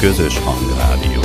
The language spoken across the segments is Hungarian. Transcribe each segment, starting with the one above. Közös Hang Rádió.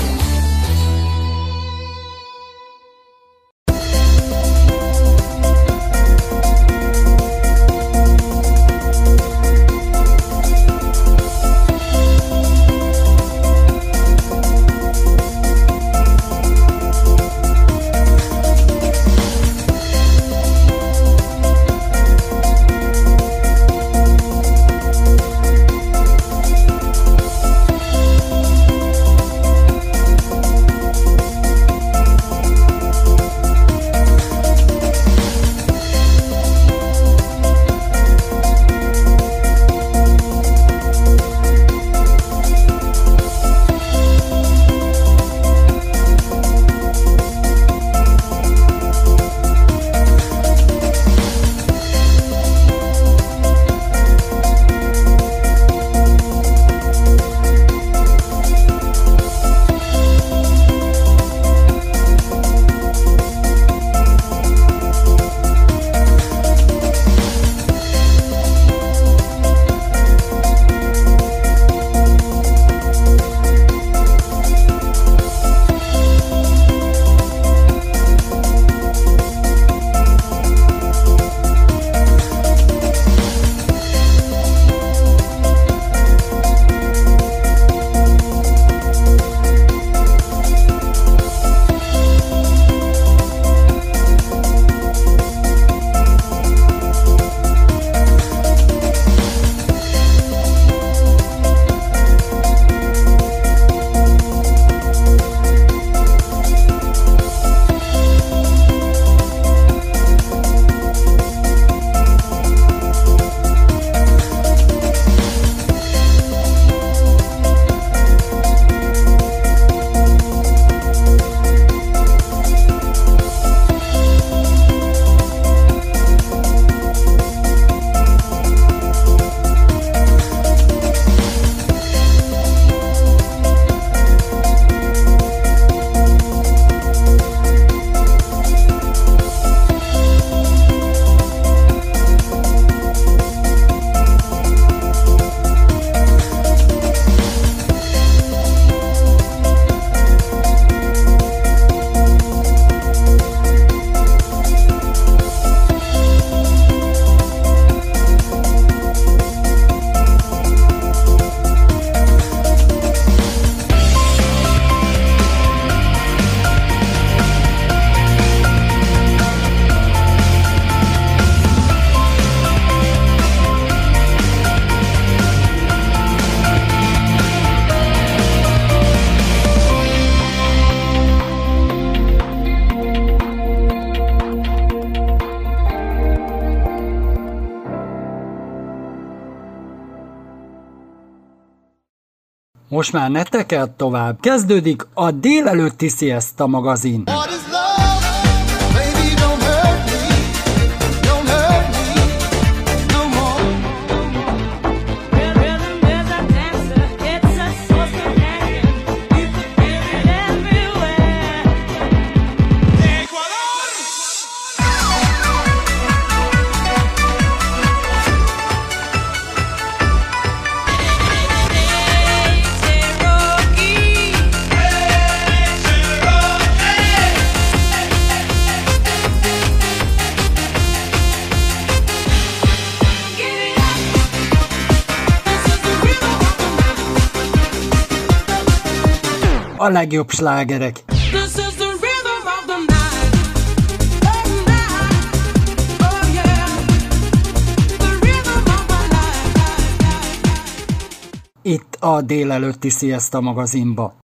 Most már ne tekerd tovább, kezdődik a délelőtti Szieszta magazin. A legjobb slágerek. Itt a délelőtti Szieszta magazinba.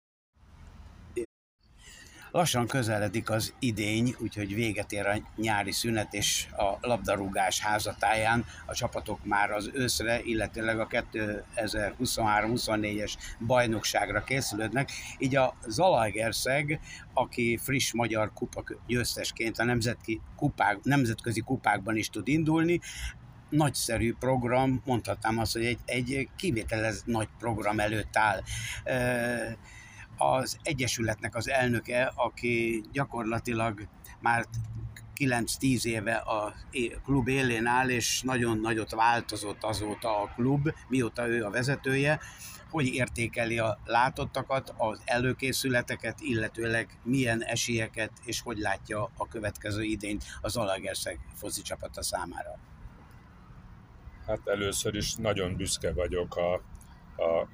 Lassan közeledik az idény, úgyhogy véget ér a nyári szünet, és a labdarúgás házatáján a csapatok már az őszre, illetőleg a 2023-24-es bajnokságra készülődnek. Így a Zalaegerszeg, aki friss magyar kupa győztesként a nemzetközi kupákban is tud indulni, nagyszerű program, mondhatnám azt, hogy egy kivételez nagy program előtt áll. Az Egyesületnek az elnöke, aki gyakorlatilag már 9-10 éve a klub élén áll, és nagyon nagyot változott azóta a klub, mióta ő a vezetője, hogy értékeli a látottakat, az előkészületeket, illetőleg milyen esélyeket és hogy látja a következő idényt a Zalaegerszeg foci csapata számára? Hát először is nagyon büszke vagyok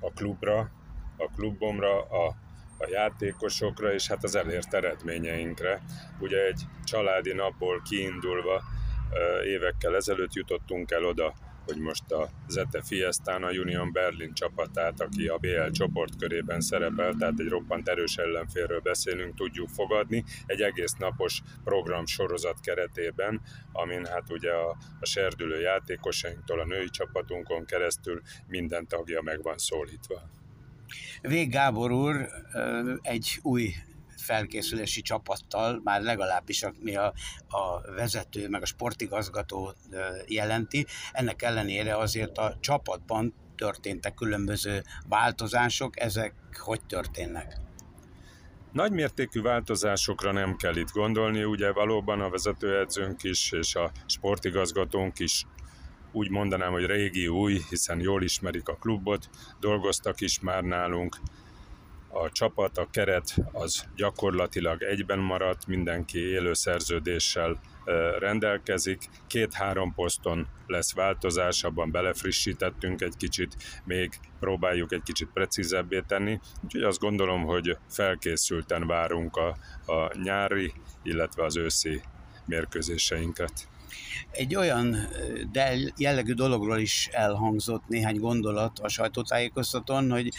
a klubra, a klubomra, a játékosokra, és hát az elért eredményeinkre. Ugye egy családi napból kiindulva évekkel ezelőtt jutottunk el oda, hogy most a Zete Fiesztán a Union Berlin csapatát, aki a BL csoportkörében szerepel, tehát egy roppant erős ellenfélről beszélünk, tudjuk fogadni egy egész napos programsorozat keretében, amin hát ugye a serdülő játékosainktól a női csapatunkon keresztül minden tagja meg van szólítva. Végh Gábor úr egy új felkészülési csapattal, már legalábbis mi a vezető, meg a sportigazgató jelenti. Ennek ellenére azért a csapatban történtek különböző változások, ezek hogy történnek? Nagymértékű változásokra nem kell itt gondolni, ugye valóban a vezetőedzőnk is és a sportigazgatónk is, úgy mondanám, hogy régi új, hiszen jól ismerik a klubot, dolgoztak is már nálunk. A csapat, a keret az gyakorlatilag egyben maradt, mindenki élő szerződéssel rendelkezik. 2-3 poszton lesz változás, abban belefrissítettünk egy kicsit, még próbáljuk egy kicsit precízebbé tenni. Úgyhogy azt gondolom, hogy felkészülten várunk a nyári, illetve az őszi mérkőzéseinket. Egy olyan de jellegű dologról is elhangzott néhány gondolat a sajtótájékoztatón, hogy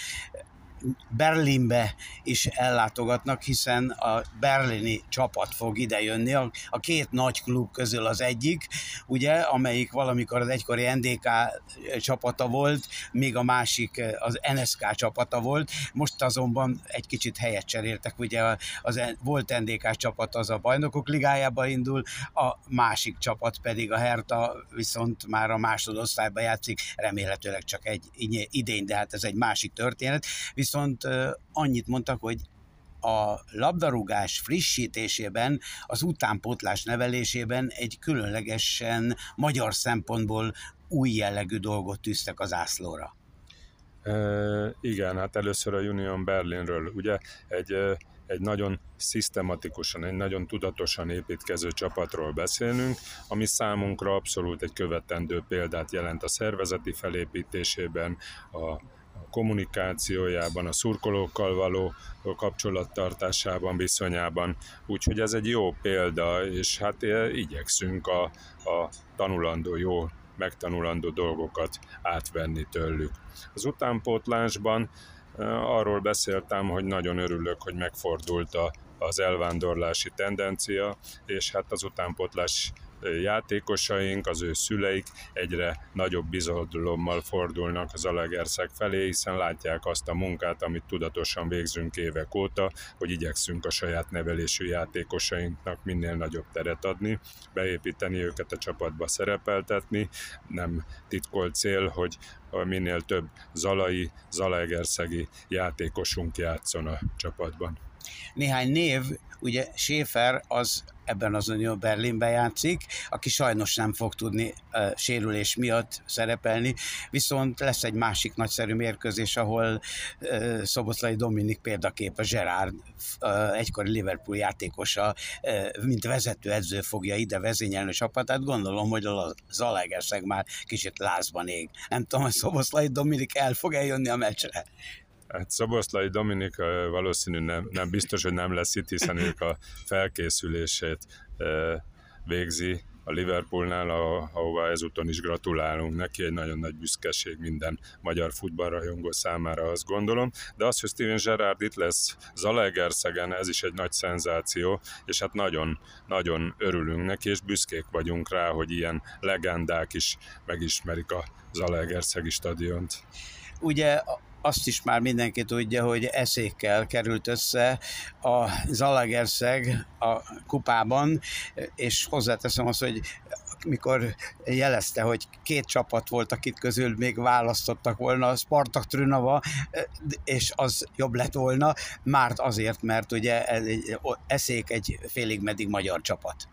Berlinbe is ellátogatnak, hiszen a berlini csapat fog idejönni, a két nagy klub közül az egyik, ugye, amelyik valamikor az egykori NDK csapata volt, még a másik az NSK csapata volt, most azonban egy kicsit helyet cseréltek, ugye az volt NDK csapat az a Bajnokok Ligájába indul, a másik csapat pedig a Hertha viszont már a másodosztályba játszik, remélhetőleg csak egy idény, de hát ez egy másik történet, viszont annyit mondtak, hogy a labdarúgás frissítésében, az utánpótlás nevelésében egy különlegesen magyar szempontból új jellegű dolgot tűztek az ászlóra. Igen, hát először a Union Berlinről, ugye egy nagyon szisztematikusan, egy nagyon tudatosan építkező csapatról beszélünk, ami számunkra abszolút egy követendő példát jelent a szervezeti felépítésében, a kommunikációjában, a szurkolókkal való kapcsolattartásában, viszonyában. Úgyhogy ez egy jó példa, és hát igyekszünk a tanulandó, jó megtanulandó dolgokat átvenni tőlük. Az utánpótlásban arról beszéltem, hogy nagyon örülök, hogy megfordult az elvándorlási tendencia, és hát az utánpótlás játékosaink, az ő szüleik egyre nagyobb bizalommal fordulnak az Zalaegerszeg felé, hiszen látják azt a munkát, amit tudatosan végzünk évek óta, hogy igyekszünk a saját nevelésű játékosainknak minél nagyobb teret adni, beépíteni őket a csapatba, szerepeltetni. Nem titkolt cél, hogy minél több zalai, zalaegerszegi játékosunk játszon a csapatban. Néhány név, ugye Schäfer az ebben az Union Berlinben játszik, aki sajnos nem fog tudni sérülés miatt szerepelni, viszont lesz egy másik nagyszerű mérkőzés, ahol Szoboszlai Dominik példakép, Gerrard, egykori Liverpool játékosa, mint vezetőedző fogja ide vezényelni a csapatát. Gondolom, hogy a Zalaegerszeg már kicsit lázban ég. Nem tudom, hogy Szoboszlai Dominik el fog eljönni a meccsre. Hát Szoboszlai Dominik valószínűleg nem biztos, hogy nem lesz itt, hiszen ők a felkészülését végzi a Liverpoolnál, ahová ezúton is gratulálunk neki, egy nagyon nagy büszkeség minden magyar futballrajongó számára, azt gondolom. De az, hogy Steven Gerrard itt lesz Zalaegerszegen, ez is egy nagy szenzáció, és hát nagyon, nagyon örülünk neki, és büszkék vagyunk rá, hogy ilyen legendák is megismerik a zalaegerszegi stadiont. Ugye azt is már mindenki tudja, hogy Eszékkel került össze a Zalaegerszeg a kupában, és hozzáteszem azt, hogy mikor jelezte, hogy két csapat volt, akit közül még választottak volna, a Spartak Trnava, és az jobb lett volna, már azért, mert ugye Eszék egy félig meddig magyar csapat.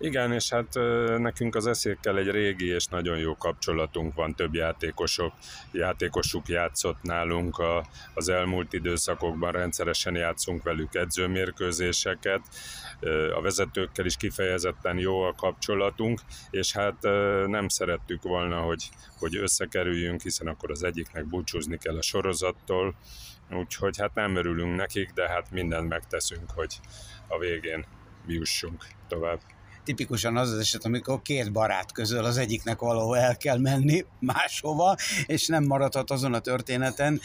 Igen, és hát nekünk az Eszékkel egy régi és nagyon jó kapcsolatunk van, több játékosuk játszott nálunk az elmúlt időszakokban, rendszeresen játszunk velük edzőmérkőzéseket, a vezetőkkel is kifejezetten jó a kapcsolatunk, és hát nem szerettük volna, hogy összekerüljünk, hiszen akkor az egyiknek búcsúzni kell a sorozattól, úgyhogy hát nem örülünk nekik, de hát mindent megteszünk, hogy a végén jussunk tovább. Tipikusan az az eset, amikor két barát közül az egyiknek valahol el kell menni máshova, és nem maradhat azon a történeten,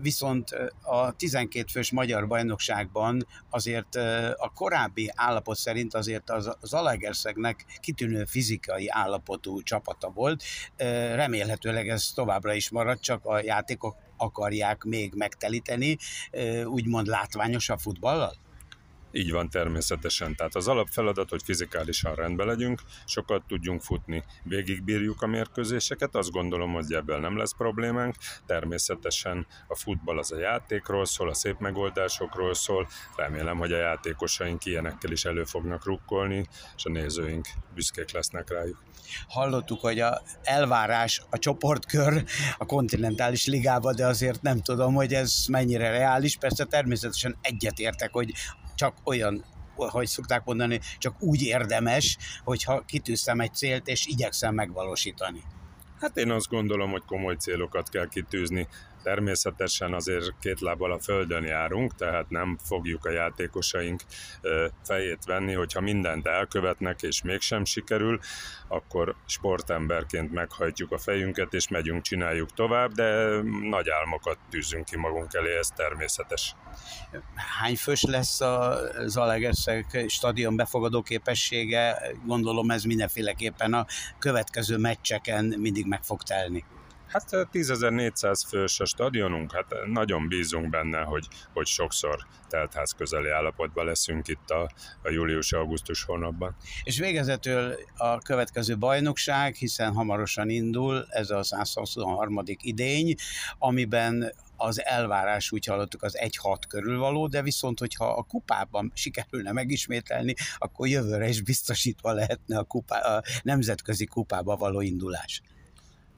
viszont a 12 fős magyar bajnokságban azért a korábbi állapot szerint azért az Zalaegerszegnek kitűnő fizikai állapotú csapata volt, remélhetőleg ez továbbra is marad, csak a játékok akarják még megtelíteni, úgymond látványosabb futballal? Így van, természetesen. Tehát az alapfeladat, hogy fizikálisan rendben legyünk, sokat tudjunk futni, végigbírjuk a mérkőzéseket, azt gondolom, hogy ebből nem lesz problémánk. Természetesen a futball az a játékról szól, a szép megoldásokról szól, remélem, hogy a játékosaink ilyenekkel is elő fognak rukkolni, és a nézőink büszkék lesznek rájuk. Hallottuk, hogy a elvárás a csoportkör a kontinentális ligába, de azért nem tudom, hogy ez mennyire reális. Persze természetesen egyetértek, hogy csak olyan, ahogy szokták mondani, csak úgy érdemes, hogyha kitűztem egy célt, és igyekszem megvalósítani. Hát én azt gondolom, hogy komoly célokat kell kitűzni. Természetesen azért két lábbal a földön járunk, tehát nem fogjuk a játékosaink fejét venni, hogyha mindent elkövetnek és mégsem sikerül, akkor sportemberként meghajtjuk a fejünket és megyünk, csináljuk tovább, de nagy álmokat tűzünk ki magunk elé, ez természetes. Hány fős lesz a Zalaegerszeg stadion befogadó képessége? Gondolom ez mindenféleképpen a következő meccseken mindig meg fog telni. Hát 10.400 fős a stadionunk, hát nagyon bízunk benne, hogy sokszor teltház közeli állapotban leszünk itt a július-augusztus hónapban. És végezetül a következő bajnokság, hiszen hamarosan indul, ez a 123. idény, amiben az elvárás, úgy hallottuk, az 1-6 körül való, de viszont, hogyha a kupában sikerülne megismételni, akkor jövőre is biztosítva lehetne a nemzetközi kupába való indulás.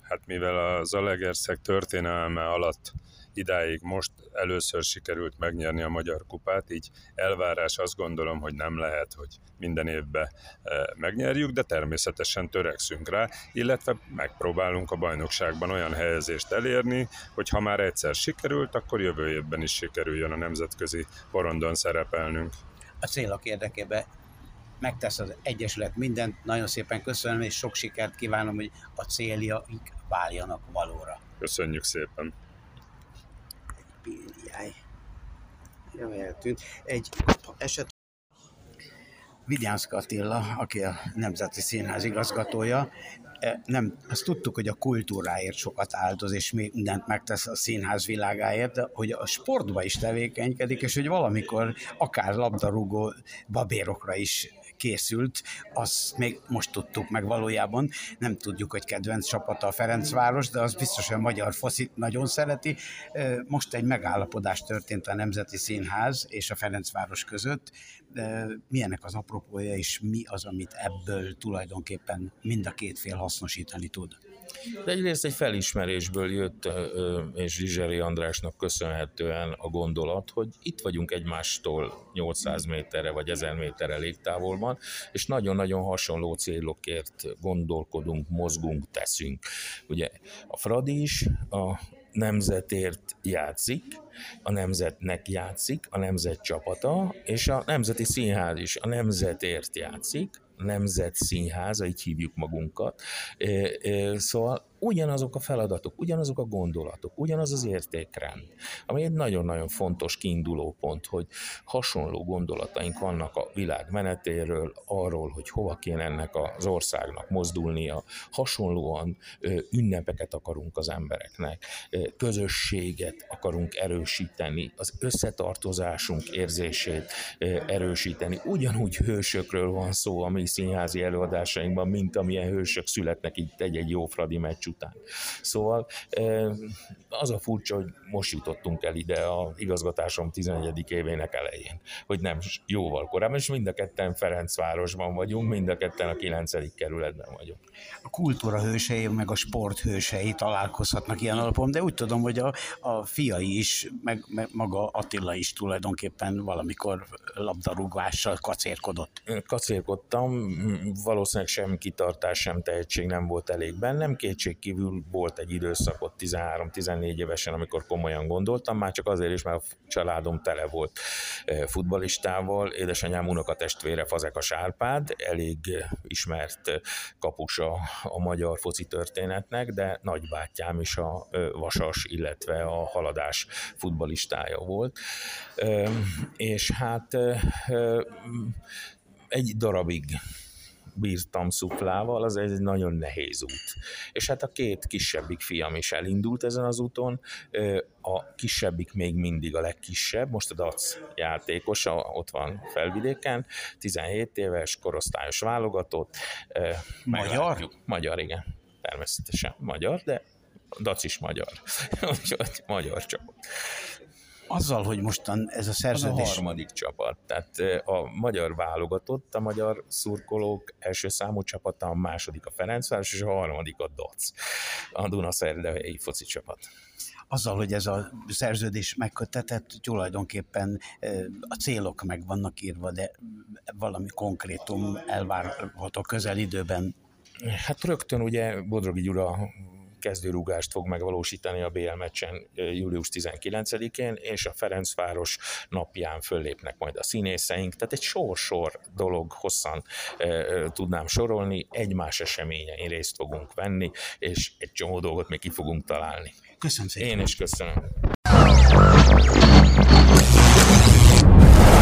Hát mivel a Zalaegerszeg történelme alatt idáig most először sikerült megnyerni a Magyar Kupát, így elvárás azt gondolom, hogy nem lehet, hogy minden évben megnyerjük, de természetesen törekszünk rá, illetve megpróbálunk a bajnokságban olyan helyezést elérni, hogy ha már egyszer sikerült, akkor jövő évben is sikerüljön a nemzetközi porondon szerepelnünk. A célok érdekében megtesz az Egyesület mindent, nagyon szépen köszönöm, és sok sikert kívánom, hogy a céljaik váljanak valóra. Köszönjük szépen! Egy eset. Vidnyánszky Attila, aki a Nemzeti Színház igazgatója, nem, azt tudtuk, hogy a kultúráért sokat áldoz, és mindent megtesz a színház világáért, de hogy a sportba is tevékenykedik, és hogy valamikor akár labdarúgó babérokra is készült, azt még most tudtuk meg valójában. Nem tudjuk, hogy kedvenc csapata a Ferencváros, de az biztos, hogy a magyar focit nagyon szereti. Most egy megállapodás történt a Nemzeti Színház és a Ferencváros között. Milyennek az apropója, és mi az, amit ebből tulajdonképpen mind a két fél hasznosítani tud? De egyrészt egy felismerésből jött, és Vizseri Andrásnak köszönhetően a gondolat, hogy itt vagyunk egymástól 800 méterre vagy 1000 méterre légtávolban, és nagyon-nagyon hasonló célokért gondolkodunk, mozgunk, teszünk. Ugye a Fradi is a nemzetért játszik, a nemzetnek játszik, a nemzet csapata, és a Nemzeti Színház is a nemzetért játszik, Nemzet Színház, így hívjuk magunkat. Szóval ugyanazok a feladatok, ugyanazok a gondolatok, ugyanaz az értékrend, ami egy nagyon-nagyon fontos kiindulópont, hogy hasonló gondolataink vannak a világ menetéről, arról, hogy hova kéne ennek az országnak mozdulnia, hasonlóan ünnepeket akarunk az embereknek, közösséget akarunk, akarunk erősíteni, az összetartozásunk érzését erősíteni. Ugyanúgy hősökről van szó a mi színházi előadásainkban, mint amilyen hősök születnek itt egy jó fradi meccs után. Szóval az a furcsa, hogy most jutottunk el ide a igazgatásom 11. évének elején, hogy nem jóval korábban, és mind a ketten Ferencvárosban vagyunk, mind a ketten a 9. kerületben vagyunk. A kultúra hősei meg a sport hősei találkozhatnak ilyen alapon, de úgy tudom, hogy a fiai is, meg maga Attila is tulajdonképpen valamikor labdarúgással kacérkodott. Kacérkodtam, valószínűleg sem kitartás, sem tehetség nem volt elég bennem, kétségkívül volt egy időszakot 13-14 évesen, amikor komolyan gondoltam, már csak azért is, mert a családom tele volt futballistával, édesanyám unokatestvére Fazekas Árpád, elég ismert kapusa a magyar foci történetnek, de nagybátyám is a Vasas, illetve a Haladás futballistája volt. És hát egy darabig bírtam szuplával, az egy nagyon nehéz út. És hát a két kisebbik fiam is elindult ezen az úton, a kisebbik még mindig a legkisebb, most a DAC játékos, ott van Felvidéken, 17 éves, korosztályos válogatott. Magyar, igen. Természetesen magyar, de DAC is magyar. Magyar csapat. Azzal, hogy mostan ez a szerződés... A harmadik csapat, tehát a magyar válogatott, a magyar szurkolók első számú csapata, a második a Ferencváros, és a harmadik a DAC, a Dunaszerdahelyi Foci csapat. Azzal, hogy ez a szerződés megkötetett, tulajdonképpen a célok meg vannak írva, de valami konkrétum elvárható közel időben. Hát rögtön ugye Bodrogi Gyula kezdőrúgást fog megvalósítani a BL meccsen július 19-én, és a Ferencváros napján föllépnek majd a színészeink, tehát egy sor-sor dolog, hosszan tudnám sorolni, egymás eseményein részt fogunk venni, és egy csomó dolgot még ki fogunk találni. Köszönöm szépen. Én is köszönöm.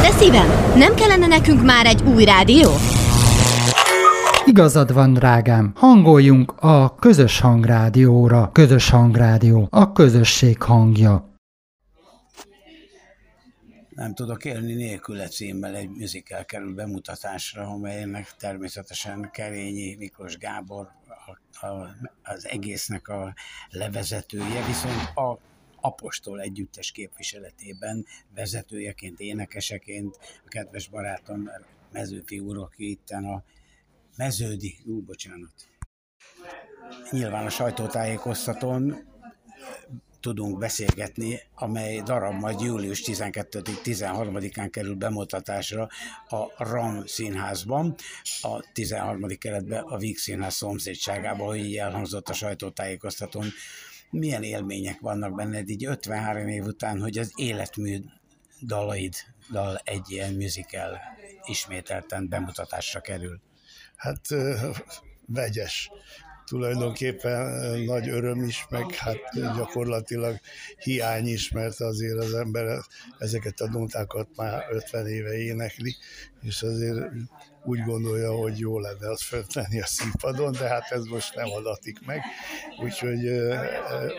De szívem, nem kellene nekünk már egy új rádió? Igazad van, drágám, hangoljunk a Közös Hang Rádióra. Közös Hang Rádió, a közösség hangja. Nem tudok élni nélküle címmel egy musical kerül bemutatásra, amelynek természetesen Kerényi Miklós Gábor az egésznek a levezetője, viszont a Apostol együttes képviseletében vezetőjeként, énekeseként a kedves barátom Meződi úr, aki itten a Meződi, nyilván a sajtótájékoztatón tudunk beszélgetni, amely darab majd július 12-13-án kerül bemutatásra a RAM színházban, a 13. keretben, a Vígszínház szomszédságában, hogy így elhangzott a sajtótájékoztatón. Milyen élmények vannak benned így 53 év után, hogy az életmű dalaiddal egy ilyen musical ismételten bemutatásra kerül? Hát vegyes. Tulajdonképpen nagy öröm is, meg hát gyakorlatilag hiány is, mert azért az ember ezeket a nótákat már 50 éve énekli, és azért úgy gondolja, hogy jó lenne azt föltenni a színpadon, de hát ez most nem adatik meg. Úgyhogy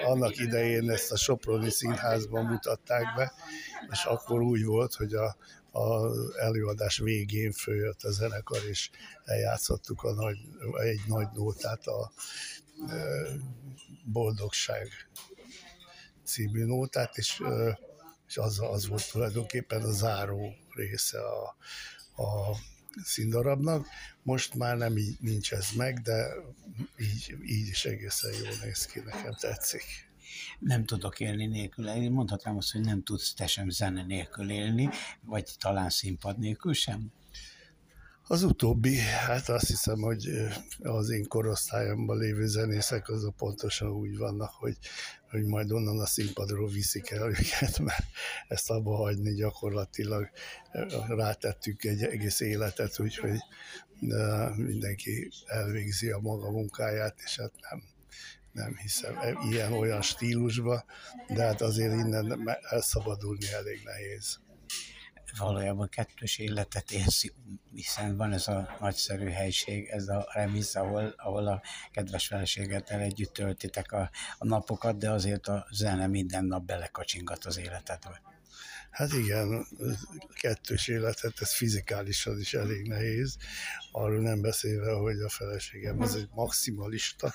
annak idején ezt a Soproni Színházban mutatták be, és akkor úgy volt, hogy az előadás végén följött a zenekar, és eljátszottuk egy nagy nótát, a Boldogság című nótát, és az volt tulajdonképpen a záró része a színdarabnak. Most már nem így, nincs ez meg, de így is egészen jól néz ki, nekem tetszik. Nem tudok élni nélkül, én mondhatnám azt, hogy nem tudsz te sem zene nélkül élni, vagy talán színpad nélkül sem? Az utóbbi, hát azt hiszem, hogy az én korosztályomban lévő zenészek azok pontosan úgy vannak, hogy majd onnan a színpadról viszik el őket, mert ezt abba hagyni gyakorlatilag rátettük egy egész életet, úgyhogy mindenki elvégzi a maga munkáját, és hát nem hiszem, ilyen-olyan stílusba, de hát azért innen elszabadulni elég nehéz. valójában kettős életet érzi, hiszen van ez a nagyszerű helység, ez a remiz, ahol a kedves feleségeddel együtt töltitek a napokat, de azért a zene minden nap belekacsingat az életedbe. Hát igen, kettős életet, ez fizikálisan is elég nehéz, arról nem beszélve, hogy a feleségem az egy maximalista,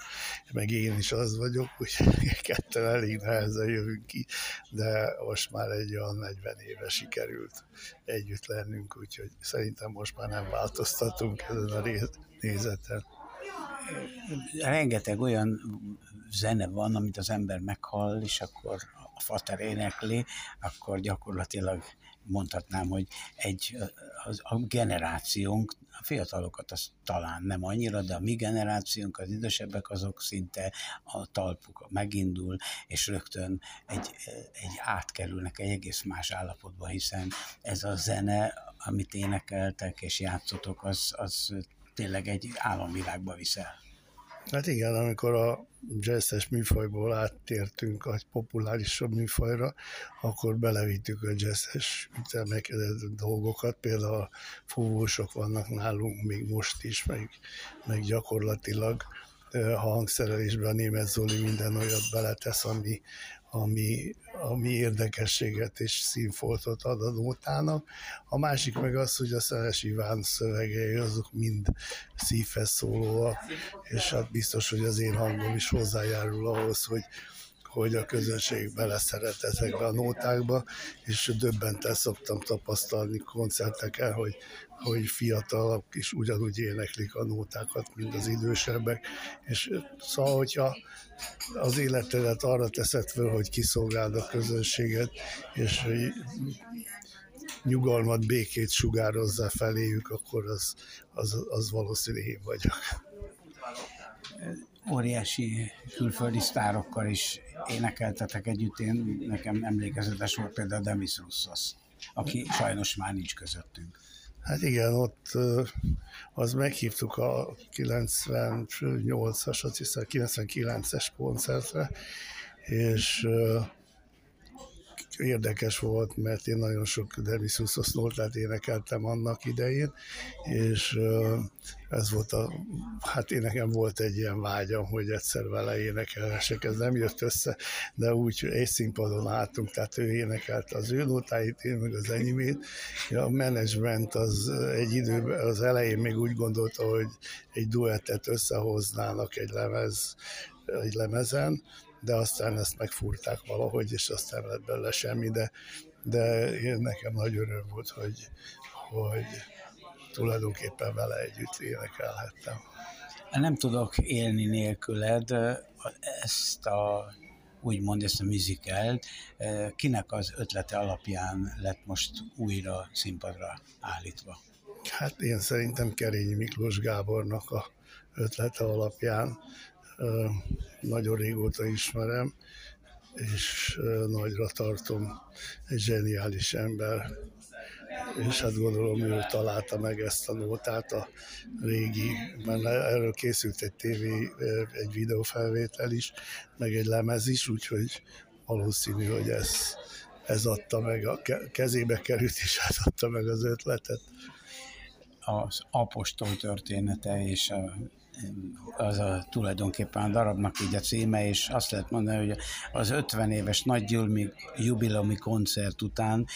meg én is az vagyok, úgyhogy ketten elég nehezen jövünk ki, de most már egy olyan 40 éve sikerült együtt lennünk, úgyhogy szerintem most már nem változtatunk ezen a nézeten. Rengeteg olyan zene van, amit az ember meghall, és akkor a fater énekli, akkor gyakorlatilag mondhatnám, hogy a generációnk, a fiatalokat az talán nem annyira, de a mi generációnk, az idősebbek, azok szinte a talpuk megindul, és rögtön átkerülnek egy egész más állapotba, hiszen ez a zene, amit énekeltek és játszotok, az tényleg egy álomvilágba viszel. Hát igen, amikor a jazzes műfajból áttértünk a populárisabb műfajra, akkor belevittük a jazzes ütemelkedett dolgokat, például a fúvósok vannak nálunk még most is, meg gyakorlatilag hangszerelésben a Németh Zoli minden olyat beletesz, ami érdekességet és színfoltot ad a nótának. A másik meg az, hogy a Szenes Iván szövegei azok mind szívhez szólóak, és hát biztos, hogy az én hangom is hozzájárul ahhoz, hogy a közönség beleszeret ezekbe a nótákba, és döbbenten szoktam tapasztalni koncerteken, hogy fiatalok is ugyanúgy éneklik a nótákat, mint az idősebbek, és szóval, hogyha az életedet arra teszed fel, hogy kiszolgáld a közönséget, és hogy nyugalmat, békét sugározzá feléjük, akkor az valószínűleg én vagyok. Óriási külföldi sztárokkal is énekeltetek együtt, nekem emlékezetes volt például Demis Roussos, aki sajnos már nincs közöttünk. Hát igen, ott az meghívtuk a 98-as, azt hiszem 99-es koncertre, és érdekes volt, mert én nagyon sok Demis Roussos nótát énekeltem annak idején, és ez volt hát én nekem volt egy ilyen vágyam, hogy egyszer vele énekelhessek, ez nem jött össze, de úgy egy színpadon álltunk, tehát ő énekelte az ő nótáit, én meg az enyémét. A menedzsment az egy időben, az elején még úgy gondolta, hogy egy duettet összehoznának egy lemezen, de aztán ezt megfúrták valahogy, és aztán lett belőle semmi, de nekem nagy öröm volt, hogy tulajdonképpen vele együtt énekelhettem. Nem tudok élni nélküled, ezt a musicalt, kinek az ötlete alapján lett most újra színpadra állítva? Hát én szerintem Kerényi Miklós Gábornak a ötlete alapján, nagyon régóta ismerem, és nagyra tartom, egy zseniális ember, és hát gondolom, ő találta meg ezt a nótát a régi, mert erről készült egy videófelvétel is, meg egy lemez is, úgyhogy valószínű, hogy ez adta meg, a kezébe került, és ez adta meg az ötletet. Az Apostol története és az a tulajdonképpen a darabnak így a címe, és azt lehet mondani, hogy az 50 éves nagy jubileumi koncert után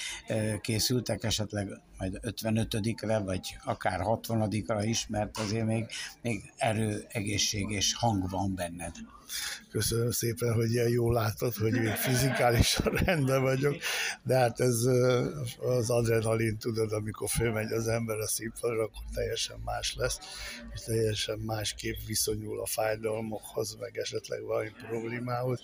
készültek esetleg majd 55-re, vagy akár 60-ra is, mert azért még erő, egészség és hang van benned. Köszönöm szépen, hogy ilyen jól látod, hogy még fizikálisan rendben vagyok, de hát ez az adrenalin, tudod, amikor fölmegy az ember a színpadra, akkor teljesen más lesz, és teljesen másképp viszonyul a fájdalmakhoz, meg esetleg valami problémához.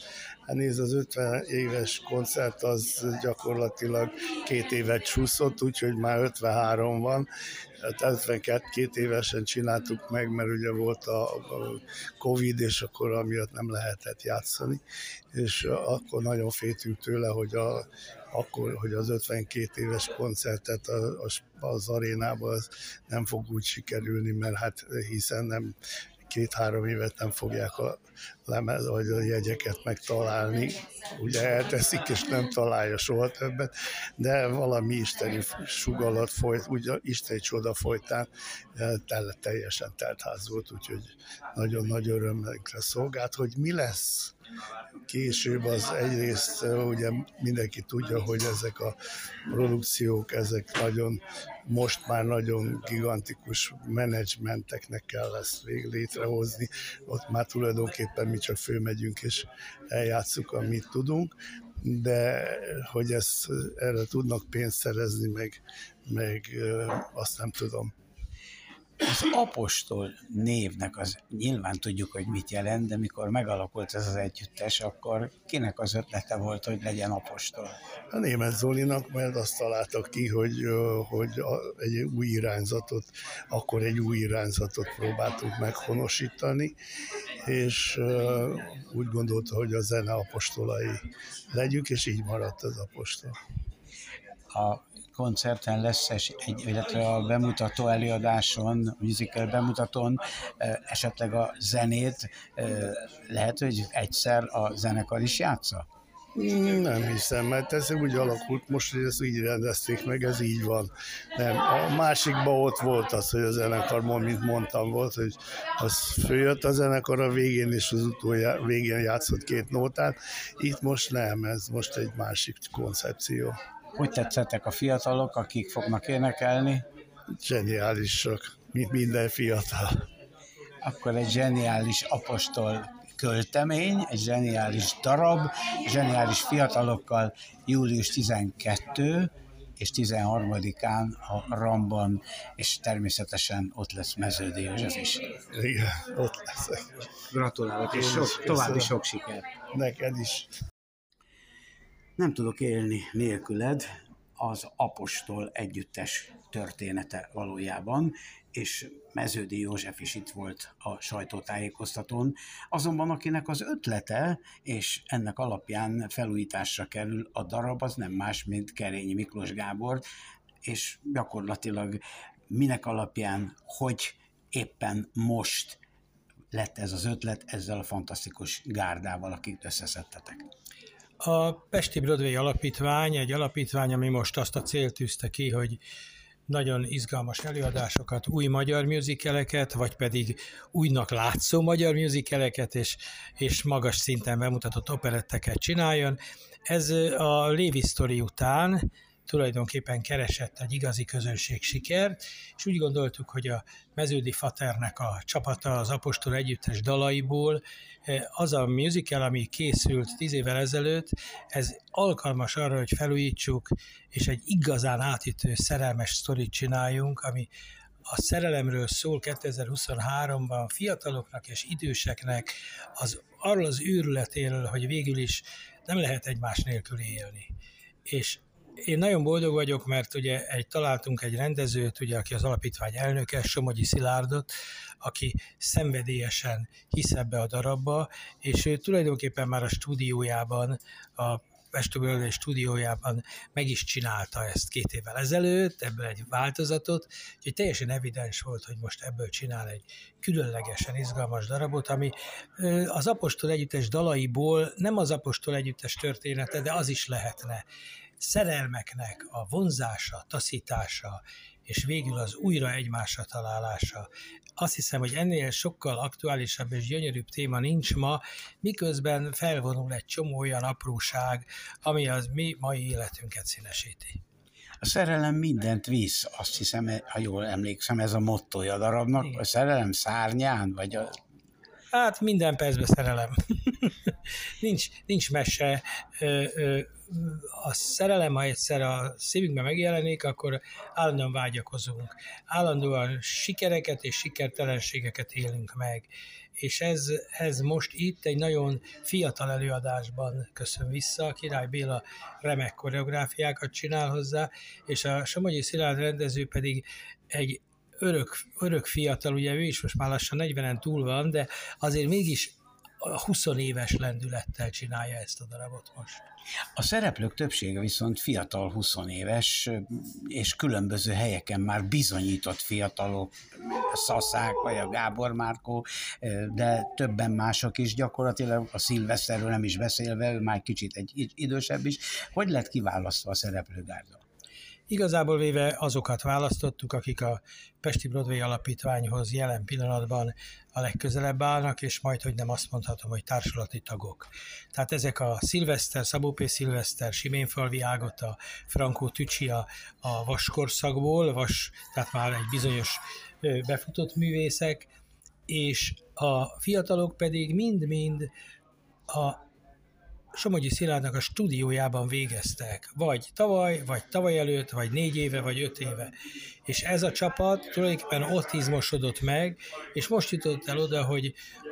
Hát nézd, az 50 éves koncert az gyakorlatilag 2 évet csúszott, úgyhogy már 53 van, tehát 52 évesen csináltuk meg, mert ugye volt a Covid, és akkor amiatt nem lehetett játszani, és akkor nagyon féltünk tőle, hogy az 52 éves koncertet az arénában az nem fog úgy sikerülni, mert hát hiszen nem 2-3 évet nem fogják a lemez vagy a jegyeket megtalálni. Ugye elteszik, és nem találja soha többet, de valami isteni sugallat folyt, ugye isteni csoda folytán teljesen teltház volt, úgyhogy nagyon nagy örömünkre szolgált, hogy mi lesz később. Az egyrészt ugye mindenki tudja, hogy ezek a produkciók, ezek nagyon, most már nagyon gigantikus menedzsmenteknek kell ezt létrehozni, ott már tulajdonképpen mi csak fölmegyünk és eljátszuk, amit tudunk, de hogy ezt, erre tudnak pénzt szerezni, meg azt nem tudom. Az Apostol névnek az nyilván tudjuk, hogy mit jelent, de mikor megalakult ez az együttes, akkor kinek az ötlete volt, hogy legyen Apostol? A Németh Zolinak, mert azt találtak ki, hogy egy új irányzatot, akkor egy új irányzatot próbáltuk meghonosítani, és úgy gondolta, hogy a zene apostolai legyünk, és így maradt az Apostol. A koncerten lesz, illetve a bemutató előadáson, musical bemutatón esetleg a zenét lehet, hogy egyszer a zenekar is játsza? Nem hiszem, mert ez úgy alakult most, hogy ezt így rendezték meg, ez így van. Nem. A másikban ott volt az, hogy a zenekar, mint mondtam, volt, hogy az följött a zenekar a végén, és az utolsó végén játszott 2 nótát. Itt most nem, ez most egy másik koncepció. Hogy tetszettek a fiatalok, akik fognak énekelni? Zseniálisak, mint minden fiatal. Akkor egy zseniális Apostol költemény, egy zseniális darab, zseniális fiatalokkal július 12 és 13-án a RAM-ban, és természetesen ott lesz Meződi József is. Igen, ott leszek. Gratulálok, és további sok sikert. Neked is. Nem tudok élni nélküled, az Apostol együttes története valójában, és Meződi József is itt volt a sajtótájékoztatón. Azonban akinek az ötlete, és ennek alapján felújításra kerül a darab, az nem más, mint Kerényi Miklós Gábor, és gyakorlatilag minek alapján, hogy éppen most lett ez az ötlet ezzel a fantasztikus gárdával, akit összeszedtetek. A Pesti Broadway alapítvány egy alapítvány, ami most azt a célt tűzte ki, hogy nagyon izgalmas előadásokat, új magyar musicaleket, vagy pedig újnak látszó magyar musicaleket, és magas szinten bemutatott operetteket csináljon. Ez a Lévi sztori után tulajdonképpen keresett egy igazi közönség sikert, és úgy gondoltuk, hogy a Meződi Faternek a csapata az Apostol együttes dalaiból az a musical, ami készült 10 évvel ezelőtt, ez alkalmas arra, hogy felújítsuk, és egy igazán átütő szerelmes sztorit csináljunk, ami a szerelemről szól 2023-ban fiataloknak és időseknek, arról az őrületéről, hogy végül is nem lehet egymás nélkül élni. És én nagyon boldog vagyok, mert ugye találtunk egy rendezőt, ugye, aki az alapítvány elnöke, Somogyi Szilárdot, aki szenvedélyesen hisz ebbe a darabba, és ő tulajdonképpen már a stúdiójában, a Pesti Broadway stúdiójában meg is csinálta ezt 2 évvel ezelőtt, ebből egy változatot, úgyhogy teljesen evidens volt, hogy most ebből csinál egy különlegesen izgalmas darabot, ami az Apostol együttes dalaiból nem az Apostol együttes története, de az is lehetne. Szerelmeknek a vonzása, taszítása, és végül az újra egymásra találása. Azt hiszem, hogy ennél sokkal aktuálisabb és gyönyörűbb téma nincs ma, miközben felvonul egy csomó olyan apróság, ami az mi mai életünket színesíti. A szerelem mindent visz, azt hiszem, ha jól emlékszem, ez a mottoja darabnak. Igen. A szerelem szárnyán, vagy a... Hát minden percben szerelem. nincs mese. A szerelem, ha egyszer a szívünkben megjelenik, akkor állandóan vágyakozunk. Állandóan sikereket és sikertelenségeket élünk meg. És ez most itt egy nagyon fiatal előadásban köszön vissza. A Király Béla remek koreográfiákat csinál hozzá, és a Somogyi Szilárd rendező pedig egy örök fiatal, ugye ő is most már lassan 40-en túl van, de azért mégis a 20 éves lendülettel csinálja ezt a darabot most. A szereplők többsége viszont fiatal 20 éves, és különböző helyeken már bizonyított fiatalok, Szaszák vagy a Gábor Markó, de többen mások is gyakorlatilag, a Szilveszterről nem is beszélve, ő már kicsit egy idősebb is. Hogy lett kiválasztva a szereplőgárda? Igazából véve azokat választottuk, akik a Pesti Broadway alapítványhoz jelen pillanatban a legközelebb állnak, és majdhogy nem azt mondhatom, hogy társulati tagok. Tehát ezek a Szilveszter, Szabó P. Szilveszter, Siménfalvi Ágota, Frankó Tücsi a vaskorszakból, tehát már egy bizonyos befutott művészek, és a fiatalok pedig mind-mind a Somogyi Szilárdnak a stúdiójában végeztek, vagy tavaly előtt, vagy 4 éve, vagy 5 éve. És ez a csapat tulajdonképpen ott izmosodott meg, és most jutott el oda,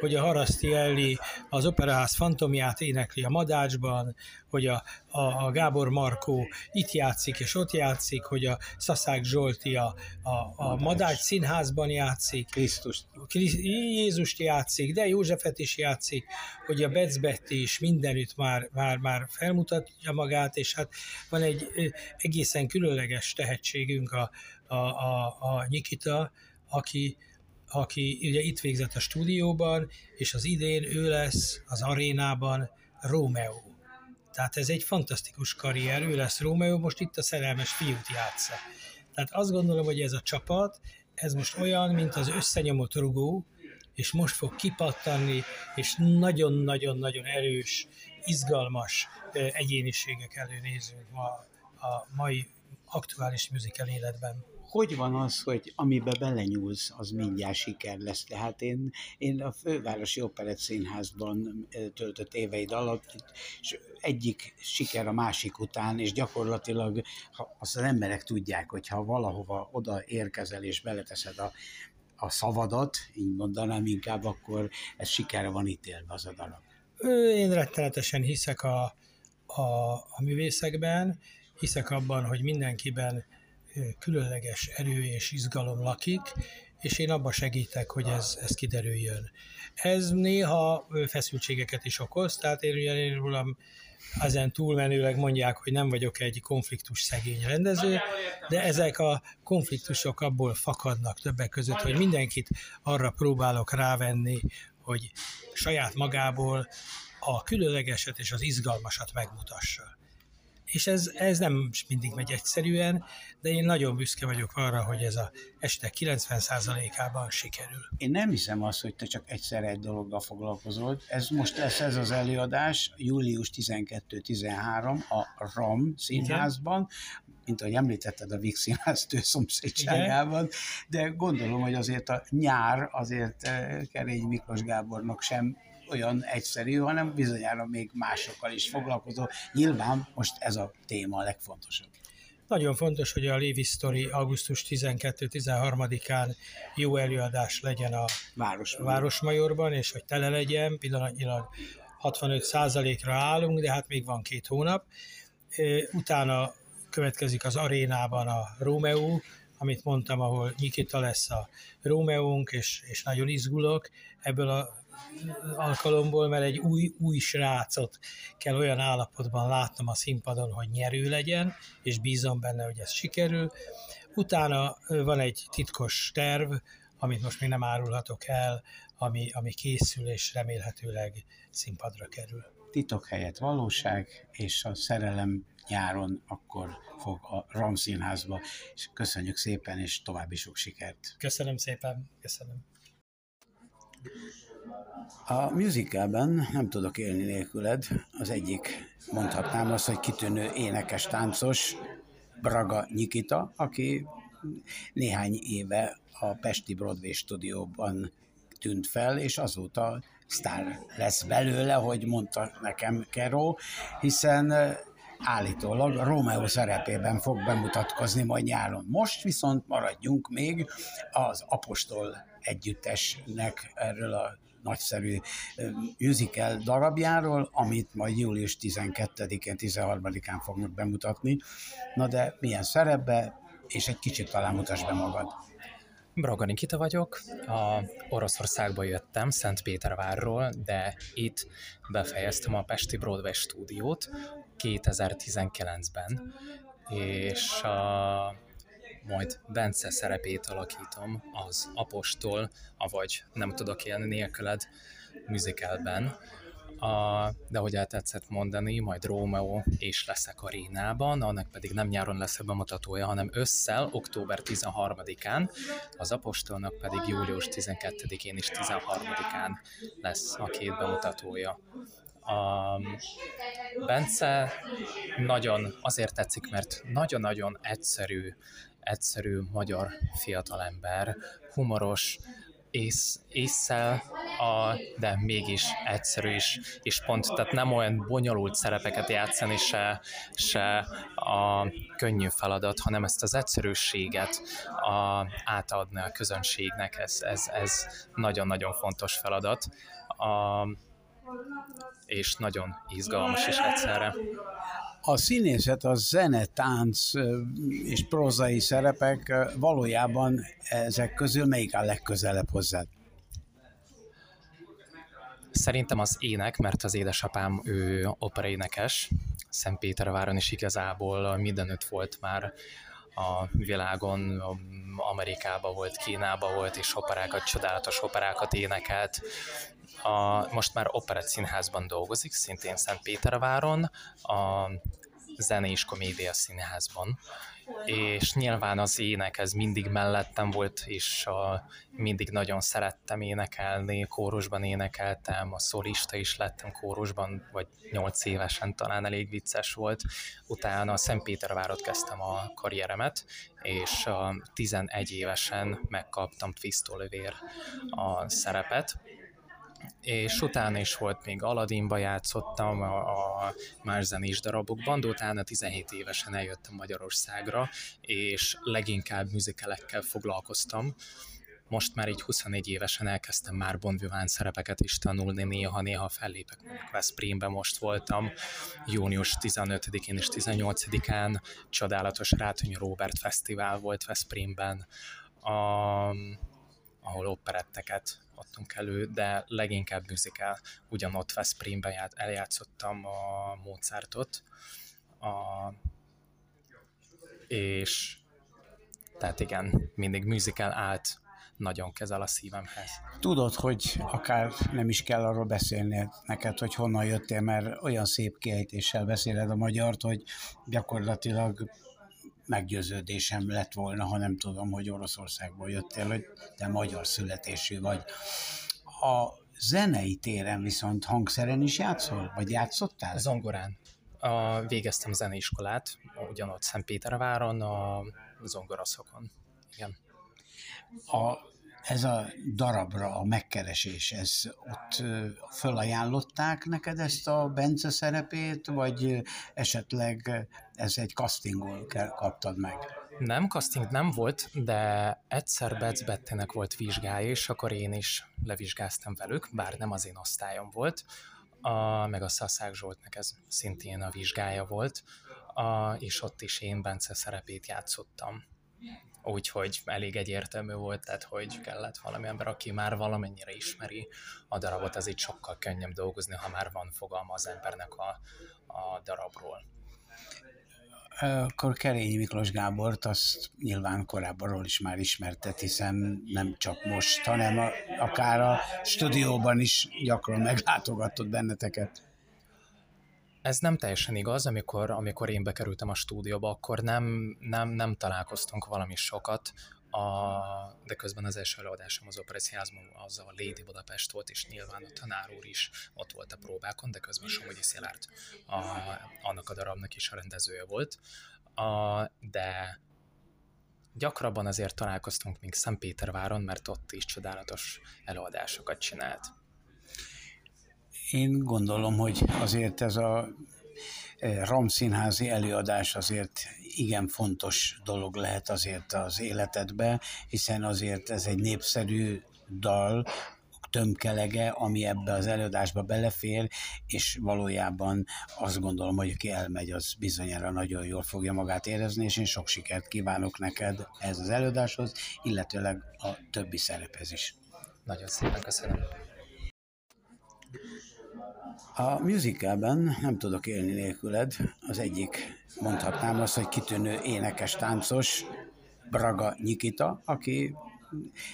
hogy a Haraszti Elli az Operaház fantomját énekli a Madácsban, hogy a Gábor Markó itt játszik és ott játszik, hogy a Szaszák Zsolti a Madács színházban játszik, Jézust játszik, de Józsefet is játszik, hogy a Becbetti is mindenütt már felmutatja magát, és hát van egy egészen különleges tehetségünk a Nikita, aki ugye itt végzett a stúdióban, és az idén ő lesz az Arénában Rómeó. Tehát ez egy fantasztikus karrier, ő lesz Rómeó, most itt a szerelmes fiút játsza. Tehát azt gondolom, hogy ez a csapat, ez most olyan, mint az összenyomott rugó, és most fog kipattanni, és nagyon-nagyon-nagyon erős, izgalmas egyéniségek előnézünk ma a mai aktuális musical életben. Hogy van az, hogy amiben belenyúlsz, az mindjárt siker lesz? Tehát én a Fővárosi Operett Színházban töltött éveid alatt, és egyik siker a másik után, és gyakorlatilag azt az emberek tudják, hogy ha valahova oda érkezel, és beleteszed a szavadat, így mondanám inkább, akkor ez sikerre van ítélve az a darab. Én rettenetesen hiszek a művészekben, hiszek abban, hogy mindenkiben különleges erő és izgalom lakik, és én abban segítek, hogy ez kiderüljön. Ez néha feszültségeket is okoz, tehát én rólam ezen túlmenőleg mondják, hogy nem vagyok egy konfliktus szegény rendező, de ezek a konfliktusok abból fakadnak többek között, hogy mindenkit arra próbálok rávenni, hogy saját magából a különlegeset és az izgalmasat megmutassa. És ez nem mindig megy egyszerűen, de én nagyon büszke vagyok arra, hogy ez az este 90%-ában sikerül. Én nem hiszem azt, hogy te csak egyszer egy dologgal foglalkozol. Ez most lesz ez az előadás, július 12-13 a RAM színházban, mint ahogy említetted, a Vígszínház szomszédságában, de gondolom, hogy azért a nyár azért Kerényi Miklós Gábornak sem olyan egyszerű, hanem bizonyára még másokkal is foglalkozó. Nyilván most ez a téma a legfontosabb. Nagyon fontos, hogy a Lévi Sztori augusztus 12-13-án jó előadás legyen a Városmajorban, és hogy tele legyen, pillanatnyilag 65%-ra állunk, de hát még van 2 hónap. Utána következik az Arénában a Rómeó, amit mondtam, ahol Nikita lesz a Rómeónk, és nagyon izgulok ebből a alkalomból, mert egy új srácot kell olyan állapotban látnom a színpadon, hogy nyerő legyen, és bízom benne, hogy ez sikerül. Utána van egy titkos terv, amit most még nem árulhatok el, ami készül és remélhetőleg színpadra kerül. Titok helyett valóság, és a szerelem nyáron akkor fog a RAM színházba. És köszönjük szépen, és további sok sikert! Köszönöm szépen! Köszönöm! A musicalben nem tudok élni nélküled, az egyik, mondhatnám azt, hogy kitűnő énekes táncos, Braga Nikita, aki néhány éve a Pesti Broadway stúdióban tűnt fel, és azóta sztár lesz belőle, hogy mondta nekem Keró, hiszen állítólag Rómeó szerepében fog bemutatkozni majd nyáron. Most viszont maradjunk még az Apostol együttesnek erről a nagyszerű musical darabjáról, amit majd július 12-én, 13-án fognak bemutatni. Na de milyen szerepbe, és egy kicsit talán mutasd be magad. Braga Nikita vagyok, Oroszországba jöttem, Szentpétervárról, de itt befejeztem a Pesti Broadway stúdiót 2019-ben, és majd Bence szerepét alakítom az Apostol, avagy Nem tudok élni nélküled musicalben. De ahogy el tetszett mondani, majd Rómeó és leszek Arénában, annak pedig nem nyáron lesz a bemutatója, hanem ősszel, október 13-án, az Apostolnak pedig július 12-én és 13-án lesz a két bemutatója. Bence nagyon azért tetszik, mert nagyon-nagyon egyszerű magyar fiatalember, humoros, ésszel, de mégis egyszerű is, és pont, tehát nem olyan bonyolult szerepeket játszani se a könnyű feladat, hanem ezt az egyszerűséget átadni a közönségnek, ez nagyon-nagyon fontos feladat, és nagyon izgalmas is egyszerre. A színészet, a zene, tánc és prózai szerepek, valójában ezek közül melyik áll legközelebb hozzád? Szerintem az ének, mert az édesapám ő operaénekes, Szentpéterváron is igazából mindenütt volt már a világon, Amerikában volt, Kínában volt, és operákat, csodálatos operákat énekelt. Most már operettszínházban dolgozik, szintén Szentpéterváron, a Zene és Komédia Színházban, és nyilván az ének, ez mindig mellettem volt, és mindig nagyon szerettem énekelni, kórusban énekeltem, a szólista is lettem kórusban, vagy 8 évesen, talán elég vicces volt. Utána Szentpétervárot kezdtem a karrieremet, és 11 évesen megkaptam Twisztolövér a szerepet, és utána is volt, még Aladdinba játszottam a más zenés darabokban, de utána 17 évesen eljöttem Magyarországra, és leginkább musicalekkel foglalkoztam. Most már így 24 évesen elkezdtem már bonviván szerepeket is tanulni, néha-néha fellépek. Veszprémben most voltam, június 15-én és 18-án, csodálatos Rátonyi Róbert Fesztivál volt Veszprémben, ahol operetteket adtunk elő, de leginkább musical. Ugyanott Veszprémben eljátszottam a Mozartot, és tehát igen, mindig musical állt nagyon közel a szívemhez. Tudod, hogy akár nem is kell arról beszélni neked, hogy honnan jöttél, mert olyan szép kiejtéssel beszéled a magyart, hogy gyakorlatilag meggyőződésem lett volna, ha nem tudom, hogy Oroszországból jöttél, hogy te magyar születésű vagy. A zenei téren viszont hangszeren is játszol? Vagy játszottál? Zongorán. Végeztem zeneiskolát, ugyanott Szentpéterváron, a zongoraszokon. Igen. Ez a darabra a megkeresés, ez ott fölajánlották neked ezt a Bence szerepét, vagy esetleg ez egy castingból kaptad meg? Nem, casting nem volt, de egyszer Bec Bettének volt vizsgája, és akkor én is levizsgáztam velük, bár nem az én osztályom volt, meg a Szaszák Zsoltnek ez szintén a vizsgája volt, és ott is én Bence szerepét játszottam. Úgyhogy elég egyértelmű volt, tehát hogy kellett valami ember, aki már valamennyire ismeri a darabot, az így sokkal könnyebb dolgozni, ha már van fogalma az embernek a darabról. Akkor Kerényi Miklós Gábort, azt nyilván korábban is már ismerted, hiszen nem csak most, hanem akár a stúdióban is gyakran meglátogatott benneteket. Ez nem teljesen igaz, amikor én bekerültem a stúdióba, akkor nem találkoztunk valami sokat, de közben az első előadásom az Operettszínházban, az a Lady Budapest volt, és nyilván a tanár úr is ott volt a próbákon, de közben Somogyi Szilárd annak a darabnak is a rendezője volt, de gyakrabban azért találkoztunk még Szentpéterváron, mert ott is csodálatos előadásokat csinált. Én gondolom, hogy azért ez a RAM színházi előadás azért igen fontos dolog lehet azért az életedben, hiszen azért ez egy népszerű dal, tömkelege, ami ebbe az előadásba belefér, és valójában azt gondolom, hogy aki elmegy, az bizonyára nagyon jól fogja magát érezni, és én sok sikert kívánok neked ez az előadáshoz, illetőleg a többi szerephez is. Nagyon szépen köszönöm. A musicalben nem tudok élni nélküled, az egyik, mondhatnám azt, hogy kitűnő énekes táncos, Braga Nikita, aki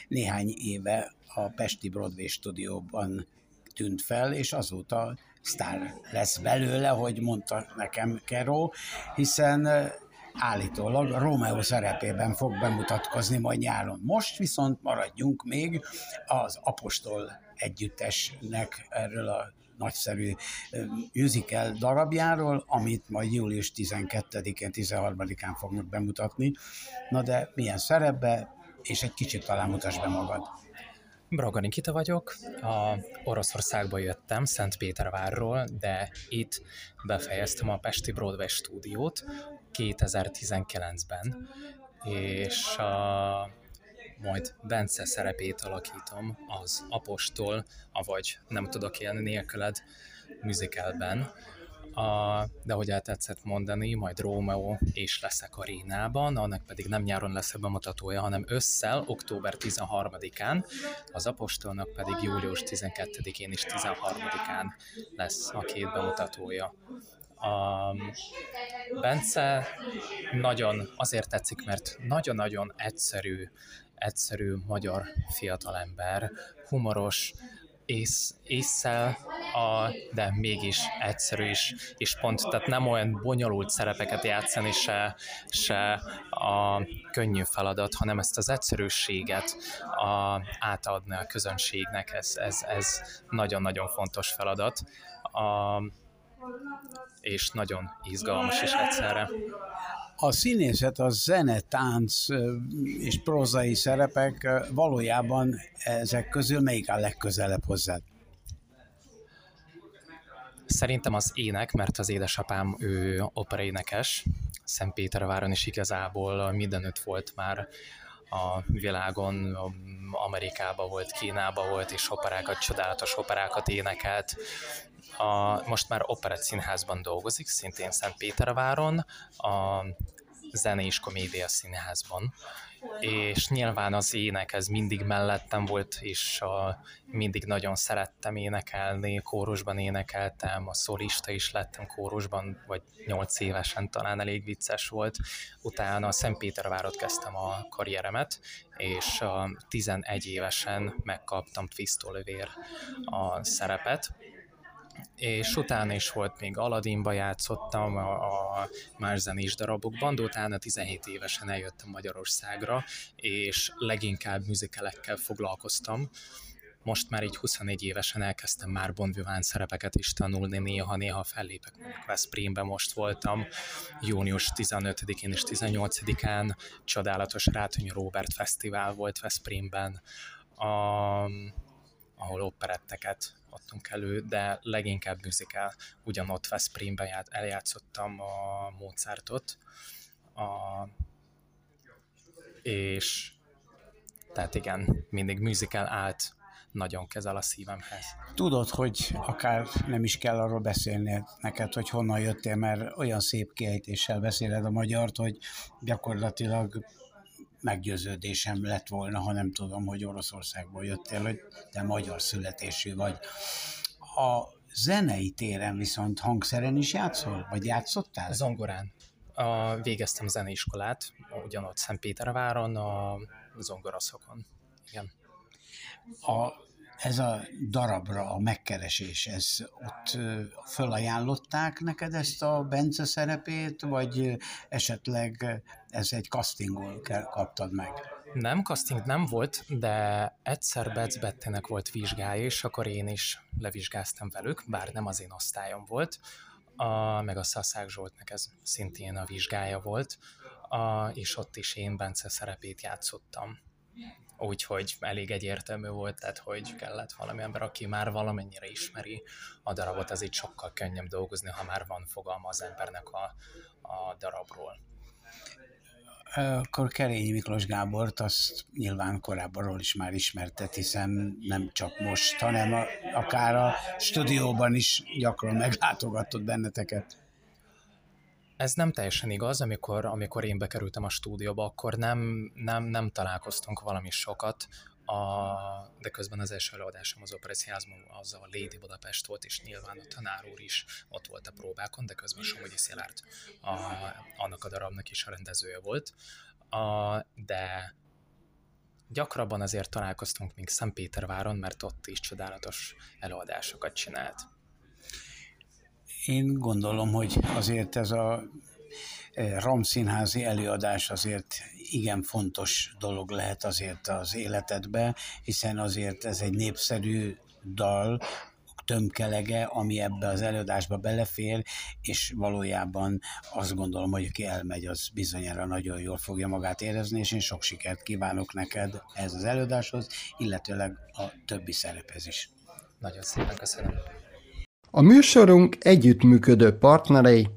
néhány éve a Pesti Broadway stúdióban tűnt fel, és azóta sztár lesz belőle, hogy mondta nekem Keró, hiszen állítólag Rómeó szerepében fog bemutatkozni majd nyáron. Most viszont maradjunk még az Apostol együttesnek erről a nagyszerű musical darabjáról, amit majd július 12-én, 13-án fognak bemutatni. Na de milyen szerepbe, és egy kicsit talán mutasd be magad. Braga Nikita vagyok, Oroszországba jöttem, Szentpétervárról, de itt befejeztem a Pesti Broadway stúdiót 2019-ben, és majd Bence szerepét alakítom az Apostol, avagy Nem tudok élni nélküled musicalben. De ahogy el tetszett mondani, majd Rómeó és leszek Arénában, annak pedig nem nyáron lesz a bemutatója, hanem ősszel, október 13-án, az Apostolnak pedig július 12-én és 13-án lesz a két bemutatója. A Bence nagyon azért tetszik, mert nagyon-nagyon egyszerű magyar fiatalember, humoros, ésszel, de mégis egyszerű is, és pont, tehát nem olyan bonyolult szerepeket játszani se a könnyű feladat, hanem ezt az egyszerűséget átadni a közönségnek, ez nagyon-nagyon fontos feladat, és nagyon izgalmas is egyszerre. A színészet, a zene, tánc és prózai szerepek, valójában ezek közül melyik a legközelebb hozzád? Szerintem az ének, mert az édesapám ő operaénekes, Szentpéterváron is igazából mindenütt volt már a világon, Amerikában volt, Kínában volt, és operákat, csodálatos operákat énekelt. Most már Operettszínházban dolgozik, szintén Szentpéterváron, a Zene és Komédia Színházban, és nyilván az ének ez mindig mellettem volt, és mindig nagyon szerettem énekelni, kórusban énekeltem, a szólista is lettem kórusban, vagy 8 évesen talán, elég vicces volt. Utána Szentpétervárot kezdtem a karrieremet, és 11 évesen megkaptam Twisztolövér a szerepet, és utána is volt, még Aladdinba játszottam a más zenés darabokban, de utána 17 évesen eljöttem Magyarországra, és leginkább musicalekkel foglalkoztam. Most már így 24 évesen elkezdtem már bon-vivant szerepeket is tanulni, néha-néha fellépek. Veszprémben most voltam, június 15-én és 18-án, csodálatos Rátonyi Róbert Fesztivál volt Veszprémben, ahol operetteket adtunk elő, de leginkább musical. Ugyanott Veszprémben eljátszottam a Mozartot, és tehát igen, mindig musical állt nagyon közel a szívemhez. Tudod, hogy akár nem is kell arról beszélni neked, hogy honnan jöttél, mert olyan szép kiejtéssel beszéled a magyart, hogy gyakorlatilag meggyőződésem lett volna, ha nem tudom, hogy Oroszországból jöttél, hogy te magyar születésű vagy. A zenei téren viszont hangszeren is játszol? Vagy játszottál? Zongorán. Végeztem zeneiskolát, ugyanott Szentpéterváron, a zongoraszokon. Igen. Ez a darabra a megkeresés, ez ott fölajánlották neked ezt a Bence szerepét, vagy esetleg ez egy castingon kaptad meg? Nem, casting nem volt, de egyszer Bec Bettének volt vizsgája, és akkor én is levizsgáztam velük, bár nem az én osztályom volt, meg a Szaszák Zsoltnek ez szintén a vizsgája volt, és ott is én Bence szerepét játszottam. Úgyhogy elég egyértelmű volt, tehát hogy kellett valami ember, aki már valamennyire ismeri a darabot, azért sokkal könnyebb dolgozni, ha már van fogalma az embernek a darabról. Akkor Kerényi Miklós Gábort azt nyilván korábban is már ismertet, hiszen nem csak most, hanem akár a stúdióban is gyakran meglátogatott benneteket. Ez nem teljesen igaz, amikor én bekerültem a stúdióba, akkor nem találkoztunk valami sokat, de közben az első előadásom az Opera Színházban, az a Lady Budapest volt, és nyilván a tanár úr is ott volt a próbákon, de közben Somogyi Szilárd annak a darabnak is a rendezője volt. De gyakrabban azért találkoztunk még Szentpéterváron, mert ott is csodálatos előadásokat csinált. Én gondolom, hogy azért ez a RAM színházi előadás azért igen fontos dolog lehet azért az életedbe, hiszen azért ez egy népszerű dal, tömkelege, ami ebbe az előadásba belefér, és valójában azt gondolom, hogy aki elmegy, az bizonyára nagyon jól fogja magát érezni, és én sok sikert kívánok neked ez az előadáshoz, illetőleg a többi szerephez is. Nagyon szépen köszönöm. A műsorunk együttműködő partnerei.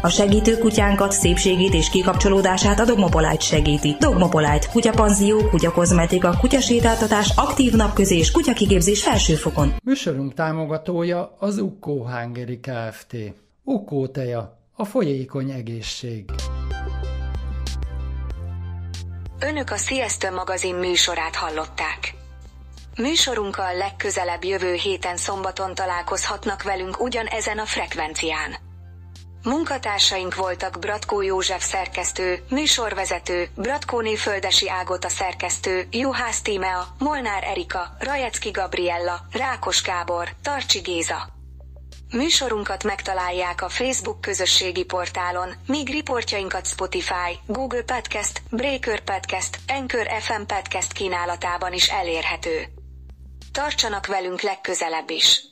A segítő kutyánkat, szépségét és kikapcsolódását a Dogmopolite segíti. Dogmopolite, kutyapanzió, kutyakozmetika, kutyasétáltatás, aktív napközés, kutyakigépzés felsőfokon. Műsorunk támogatója az Ukkó Hungary Kft. Ukkó teja, a folyékony egészség. Önök a Szieszta Magazin műsorát hallották. Műsorunkkal legközelebb jövő héten szombaton találkozhatnak velünk ugyanezen a frekvencián. Munkatársaink voltak Bratkó József szerkesztő, műsorvezető, Bratkóné Földesi Ágota szerkesztő, Juhász Tímea, Molnár Erika, Rajecki Gabriella, Rákos Gábor, Tarcsi Géza. Műsorunkat megtalálják a Facebook közösségi portálon, míg riportjainkat Spotify, Google Podcast, Breaker Podcast, Anchor FM Podcast kínálatában is elérhető. Tartsanak velünk legközelebb is!